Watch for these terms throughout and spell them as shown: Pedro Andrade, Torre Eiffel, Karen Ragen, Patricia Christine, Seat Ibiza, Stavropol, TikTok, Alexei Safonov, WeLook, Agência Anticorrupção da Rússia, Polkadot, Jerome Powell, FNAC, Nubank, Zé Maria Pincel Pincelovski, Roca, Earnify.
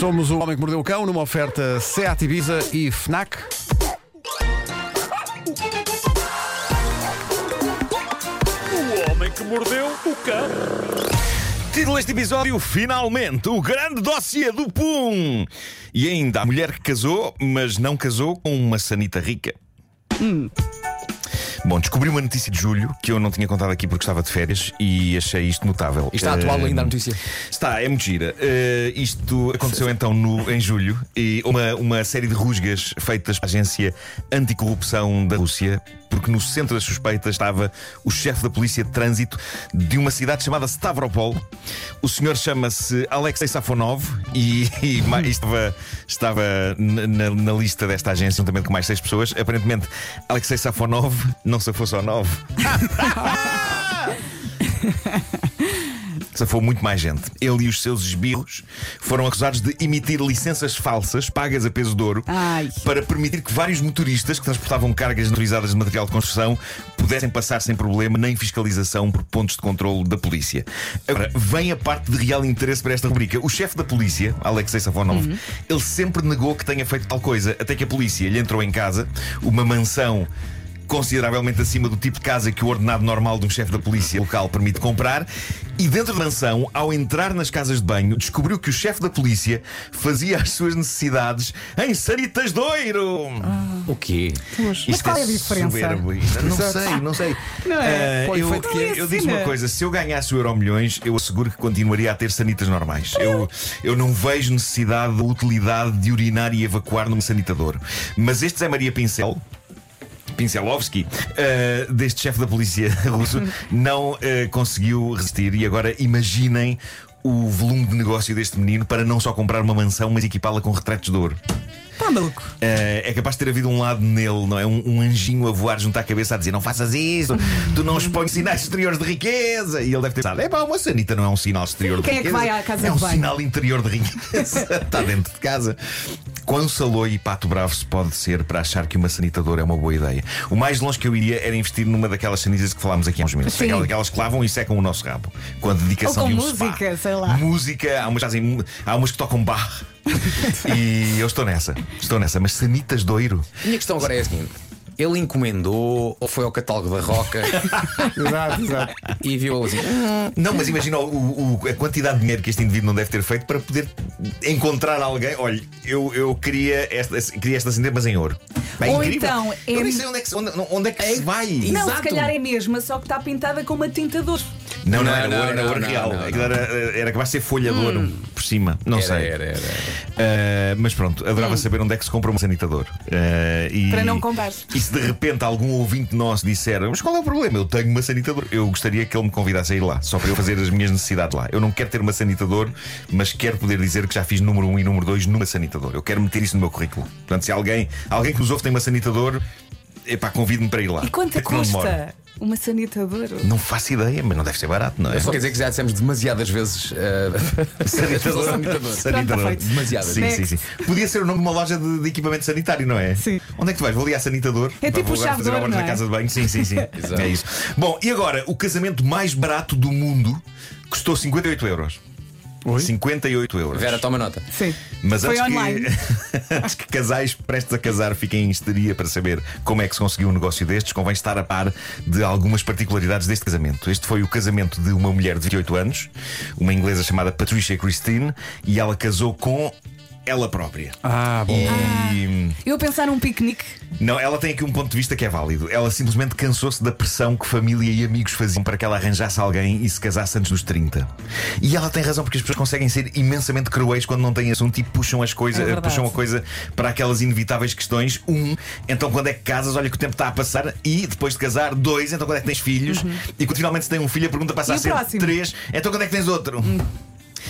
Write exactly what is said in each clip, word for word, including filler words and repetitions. Somos o Homem que Mordeu o Cão, numa oferta Seat Ibiza e FNAC. O Homem que Mordeu o Cão. Título deste episódio, finalmente, o grande dossiê do Pum. E ainda a mulher que casou, mas não casou com uma sanita rica. Hum. Bom, descobri uma notícia de julho que eu não tinha contado aqui porque estava de férias e achei isto notável. E está uh, atual ainda a notícia? Está, é muito gira. Uh, isto aconteceu então no, em julho e uma, uma série de rusgas feitas pela Agência Anticorrupção da Rússia, porque no centro das suspeitas estava o chefe da polícia de trânsito de uma cidade chamada Stavropol. O senhor chama-se Alexei Safonov e, e, e estava, estava na, na lista desta agência, juntamente com mais seis pessoas. Aparentemente, Alexei Safonov não se fosse ao nove. Safou muito mais gente. Ele e os seus esbirros foram acusados de emitir licenças falsas, pagas a peso de ouro, Ai. para permitir que vários motoristas que transportavam cargas autorizadas de material de construção pudessem passar sem problema nem fiscalização por pontos de controlo da polícia. Agora, vem a parte de real interesse para esta rubrica. O chefe da polícia, Alexei Safonov, uhum. ele sempre negou que tenha feito tal coisa, até que a polícia lhe entrou em casa, uma mansão consideravelmente acima do tipo de casa que o ordenado normal de um chefe da polícia local permite comprar. E dentro da mansão, ao entrar nas casas de banho, descobriu que o chefe da polícia fazia as suas necessidades em sanitas de ouro. ah, O quê? Mas isto qual é a diferença? Soberbo. Não sei, não sei não é. uh, Eu, eu, eu digo uma coisa, se eu ganhasse o Euro Milhões, eu asseguro que continuaria a ter sanitas normais. Eu, eu não vejo necessidade ou utilidade de urinar e evacuar num sanitador. Mas este Zé Maria Pincel Pincelovski, uh, deste chefe da polícia russo, não uh, conseguiu resistir. E agora imaginem o volume de negócio deste menino para não só comprar uma mansão, mas equipá-la com retratos de ouro. Tá maluco. Uh, é capaz de ter havido um lado nele, não é? Um, um anjinho a voar junto à cabeça a dizer: não faças isso, tu não expões sinais exteriores de riqueza. E ele deve ter pensado: é pá, uma sanita não é um sinal exterior de Quem riqueza. Quem é que vai à casa é um banho? Sinal interior de riqueza. Está dentro de casa. Quão saloi e pato bravo se pode ser para achar que uma sanitadora é uma boa ideia? O mais longe que eu iria era investir numa daquelas sanitas que falámos aqui há uns minutos. Aquelas, aquelas que lavam e secam o nosso rabo. Com a dedicação de um spa. Ou com música, sei lá. Música, há umas, há umas que tocam bar. E eu estou nessa. Estou nessa, mas sanitas de ouro. Minha questão agora é a seguinte: ele encomendou ou foi ao catálogo da Roca? Exato, exato. E viu assim. Não, mas imagina o, o, a quantidade de dinheiro que este indivíduo não deve ter feito para poder encontrar alguém. Olha, eu, eu queria esta, queria esta cinta, mas em ouro. Bem, ou incrível. Então. É... Eu nem sei onde é que, onde, onde é que é... se vai. Não, exato. Se calhar é mesmo, só que está pintada com uma tinta de ouro. Não, não, não, não, era ouro real. Não, não. Era, era capaz de ser folha de ouro hum. por cima. Não era, sei. Era, era, era. Uh, mas pronto, adorava hum. saber onde é que se compra um sanitador. Uh, e... Para não comprar. E se de repente algum ouvinte nosso disser: mas qual é o problema? Eu tenho uma sanitador. Eu gostaria que ele me convidasse a ir lá, só para eu fazer as minhas necessidades lá. Eu não quero ter uma sanitador, mas quero poder dizer que já fiz número um e número dois numa sanitador. Eu quero meter isso no meu currículo. Portanto, se alguém, alguém que nos ouve tem uma sanitador, epá, convide-me para ir lá. E quanto é custa uma sanitadora? Não faço ideia, mas não deve ser barato, não é? Eu só quer dizer que já dissemos demasiadas vezes uh... sanitadora. Sanitadora. Sanitadora. Demasiadas. Sim, sim, sim. Podia ser o nome de uma loja de, de equipamento sanitário, não é? Sim. Onde é que tu vais? Vou ali à sanitador. É tipo o fazer obras na casa de banho. Sim, sim, sim. É isso. Bom, e agora, o casamento mais barato do mundo custou cinquenta e oito euros. Oi? cinquenta e oito euros. Vera, toma nota. Sim. Mas foi antes online. Que... acho que casais prestes a casar fiquem em histeria para saber como é que se conseguiu um negócio destes. Convém estar a par de algumas particularidades deste casamento. Este foi o casamento de uma mulher de vinte e oito anos, uma inglesa chamada Patricia Christine, e ela casou com ela própria. Ah, bom. E... Ah, eu a pensar num piquenique. Não, ela tem aqui um ponto de vista que é válido. Ela simplesmente cansou-se da pressão que família e amigos faziam para que ela arranjasse alguém e se casasse antes dos trinta. E ela tem razão, porque as pessoas conseguem ser imensamente cruéis quando não têm assunto e puxam as coisas, é puxam a coisa para aquelas inevitáveis questões. Um, então quando é que casas? Olha que o tempo está a passar. E depois de casar, dois, então quando é que tens filhos? Uhum. E quando finalmente se tem um filho, a pergunta passa e a ser próximo? Três, então quando é que tens outro? Uhum.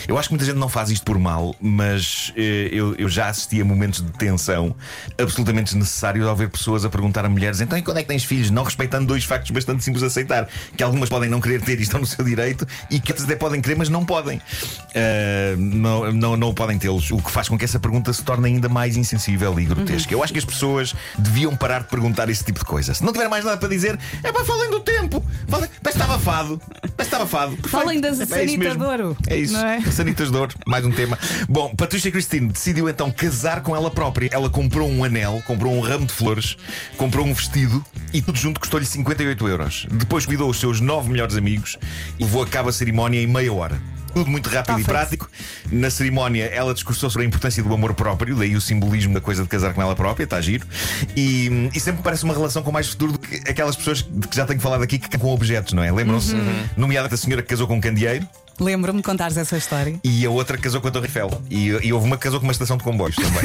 Eu acho que muita gente não faz isto por mal, mas eh, eu, eu já assisti a momentos de tensão absolutamente desnecessários ao ver pessoas a perguntar a mulheres: então e quando é que tens filhos? Não respeitando dois factos bastante simples de aceitar: que algumas podem não querer ter e estão no seu direito, e que outras até podem querer, mas não podem. Uh, não, não, não podem tê-los. O que faz com que essa pergunta se torne ainda mais insensível e grotesca. Uhum. Eu acho que as pessoas deviam parar de perguntar esse tipo de coisa. Se não tiver mais nada para dizer, é pá, falem do tempo. Falem... Mas estava fado. Mas estava fado. Perfeito. Falem da sanita de ouro. É isso. Não é? bem. Sanitas de ouro, mais um tema. Bom, Patricia Christine decidiu então casar com ela própria. Ela comprou um anel, comprou um ramo de flores, comprou um vestido e tudo junto custou-lhe cinquenta e oito euros. Depois convidou os seus nove melhores amigos e levou a cabo a cerimónia em meia hora. Tudo muito rápido tá e feito. prático. Na cerimónia ela discursou sobre a importância do amor próprio, daí o simbolismo da coisa de casar com ela própria, está giro. E, e sempre parece uma relação com mais futuro do que aquelas pessoas de que já tenho falado aqui que casam com objetos, não é? Lembram-se, uhum. nomeadamente a senhora que casou com um candeeiro. Lembro-me de contares essa história. E a outra casou com a Torre Eiffel. E, e houve uma que casou com uma estação de comboios também.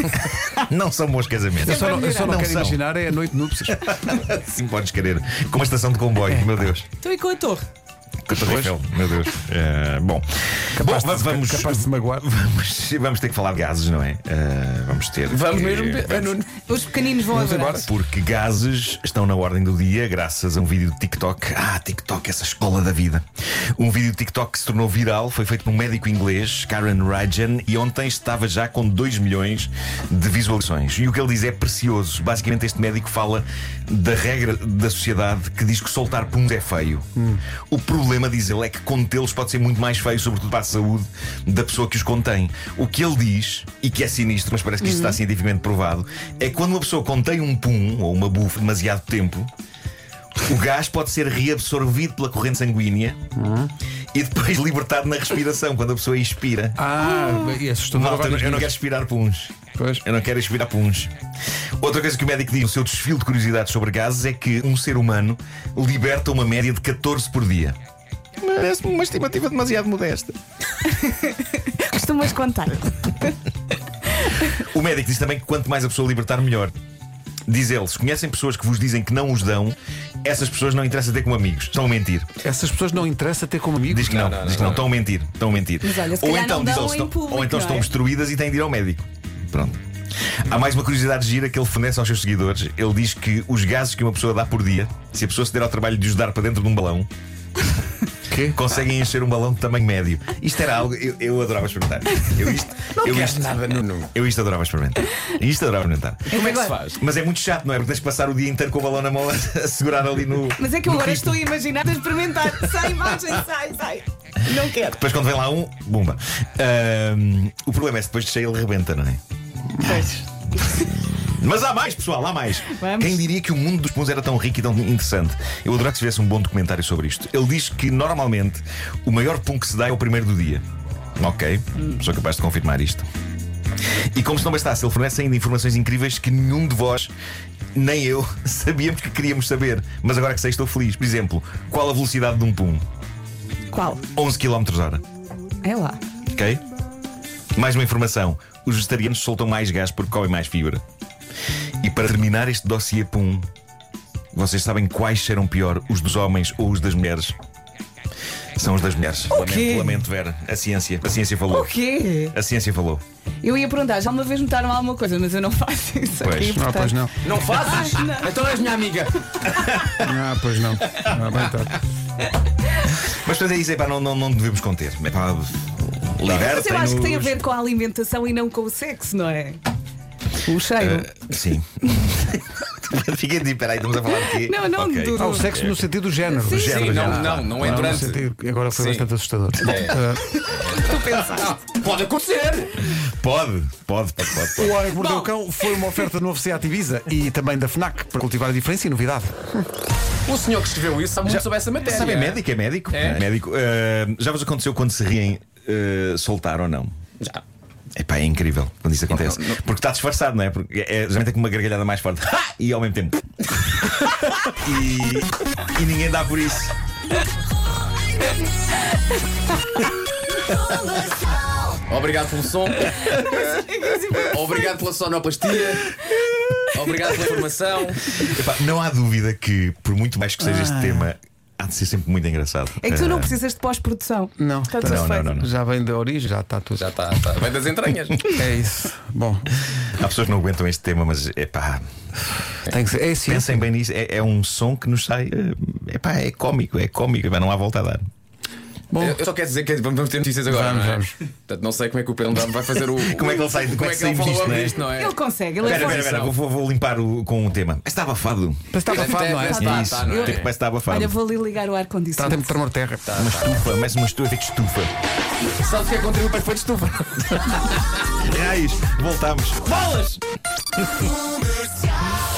Não são bons casamentos. Eu só não, eu só não, não quero são. imaginar é a noite de núpcias. Sim, podes querer. Com uma estação de comboio, é. meu Deus. Então e com a torre? Rafael, meu Deus. Uh, bom, capaz bom de, vamos, capaz de magoar. Vamos, vamos ter que falar de gases, não é? Uh, vamos ter. Vamos que, mesmo. Vamos, os pequeninos vão embora. Porque gases estão na ordem do dia, graças a um vídeo de TikTok. Ah, TikTok, essa escola da vida. Um vídeo de TikTok que se tornou viral, foi feito por um médico inglês, Karen Ragen, e ontem estava já com dois milhões de visualizações. E o que ele diz é precioso. Basicamente, este médico fala da regra da sociedade que diz que soltar puns é feio. Hum. O problema. O problema, diz ele, é que contê-los pode ser muito mais feio, sobretudo para a saúde da pessoa que os contém. O que ele diz, e que é sinistro, mas parece que isto uhum. está cientificamente provado, é que quando uma pessoa contém um pum ou uma bufa demasiado tempo, o gás pode ser reabsorvido pela corrente sanguínea uhum. e depois libertado na respiração, quando a pessoa expira. Ah, e assustou-me. Malta, eu não quero expirar puns. Pois. Eu não quero expirar puns. Outra coisa que o médico diz no seu desfile de curiosidades sobre gases é que um ser humano liberta uma média de catorze por dia. Parece-me uma estimativa demasiado modesta. Costumas contar. O médico diz também que quanto mais a pessoa libertar, melhor. Diz ele, se conhecem pessoas que vos dizem que não os dão, essas pessoas não interessa ter como amigos. Estão a mentir. Essas pessoas não interessa ter como amigos? Diz que não, não, não, diz que não, não. Estão a mentir, estão a mentir. Mas olha, se ou, então, não diz, ou, estão, público, ou então estão é? Destruídas e têm de ir ao médico. Pronto. Há mais uma curiosidade gira que ele fornece aos seus seguidores. Ele diz que os gases que uma pessoa dá por dia, se a pessoa se der ao trabalho de os dar para dentro de um balão, que? Conseguem encher um balão de tamanho médio. Isto era algo. Eu, eu adorava experimentar. Eu isto. Não eu isto, nada, não, não. Eu isto adorava experimentar. Isto adorava experimentar. É como é que se faz? Mas é muito chato, não é? Porque tens de passar o dia inteiro com o balão na mão a segurar ali no. Mas é que eu agora estou a imaginar a experimentar. Sai, imagem, sai, sai. Não quero. Depois quando vem lá um, bumba. Um, o problema é que depois de cheio ele rebenta, não é? Pois. Mas há mais, pessoal, há mais. Vamos. Quem diria que o mundo dos puns era tão rico e tão interessante? Eu adorava que se tivesse um bom documentário sobre isto. Ele diz que, normalmente, o maior pum que se dá é o primeiro do dia. Ok, sou capaz de confirmar isto. E como se não bastasse, ele fornece ainda informações incríveis que nenhum de vós, nem eu, sabíamos que queríamos saber. Mas agora que sei, estou feliz. Por exemplo, qual a velocidade de um pum? Qual? onze quilómetros por hora. É lá. Ok. Mais uma informação. Os vegetarianos soltam mais gás porque comem mais fibra. E para terminar este dossiê pum, vocês sabem quais cheiram pior, os dos homens ou os das mulheres? São os das mulheres. Lamento, lamento, Vera. A ciência, a ciência falou. O quê? A ciência falou. Eu ia perguntar, já uma vez notaram alguma coisa, mas eu não faço isso. Pois, aqui, portanto... ah, pois não. Não fazes? Ah, não. Então és minha amiga. Ah, pois não. Ah, bem, tá. Mas fazer isso é pá, não, não, não devemos conter. É pá, mas eu acho que tem a ver com a alimentação e não com o sexo, não é? O cheiro. Uh, sim. Fiquei de peraí, estamos a falar de quê? Não, não, okay. do... ah, o sexo no sentido do género. Sim, do género, sim, não, género. Não, não, não é não, durante. Sentido... Agora foi sim. bastante assustador. É. Uh... Tu pensaste. Pode acontecer. Pode, pode, pode, pode. O Homem que Mordeu o Cão foi uma oferta do novo Seat Ibiza e também da FNAC para cultivar a diferença e novidade. O senhor que escreveu isso sabe muito já, sobre essa matéria. Sabe, é médico, é médico. É. É médico. Uh, já vos aconteceu quando se riem uh, soltar ou não? Já. Epá, é incrível quando isso acontece. Não, não, não. Porque está disfarçado, não é? Porque é, geralmente é com uma gargalhada mais forte e ao mesmo tempo. e, e ninguém dá por isso. Obrigado pelo som. Obrigado pela sonoplastia. Obrigado pela formação. Epá, não há dúvida que, por muito mais que seja ah. este tema, há de ser sempre muito engraçado. É que tu não precisas de pós-produção. Não, está tudo não, não, não, não. Já vem da origem, já está tudo. Já está, está. Vem das entranhas. É isso. Bom, há pessoas que não aguentam este tema, mas epá, tem que ser. É assim, pensem bem nisso. É, é um som que nos sai. Epá, é cómico, é cómico. Epá, não há volta a dar. Bom, eu só quero dizer que vamos ter notícias agora. Vamos, não é? Vamos. Portanto, não sei como é que o Pedro Andrade vai fazer o. Como é que ele sai de como é que ele falou disto, não é? Ele consegue, ele é Espera, espera, vou, vou limpar o, com um tema. Está abafado. Está abafado, não é? Está, isso. Está, não é? Tem que parece estar abafado. Olha, vou ali ligar o ar-condicionado. Está a tremor terra. Tá, uma tá. estufa, mais uma estufa, é que estufa. Sabe o que é contribuir para que foi de estufa? É isso, voltamos. Bolas!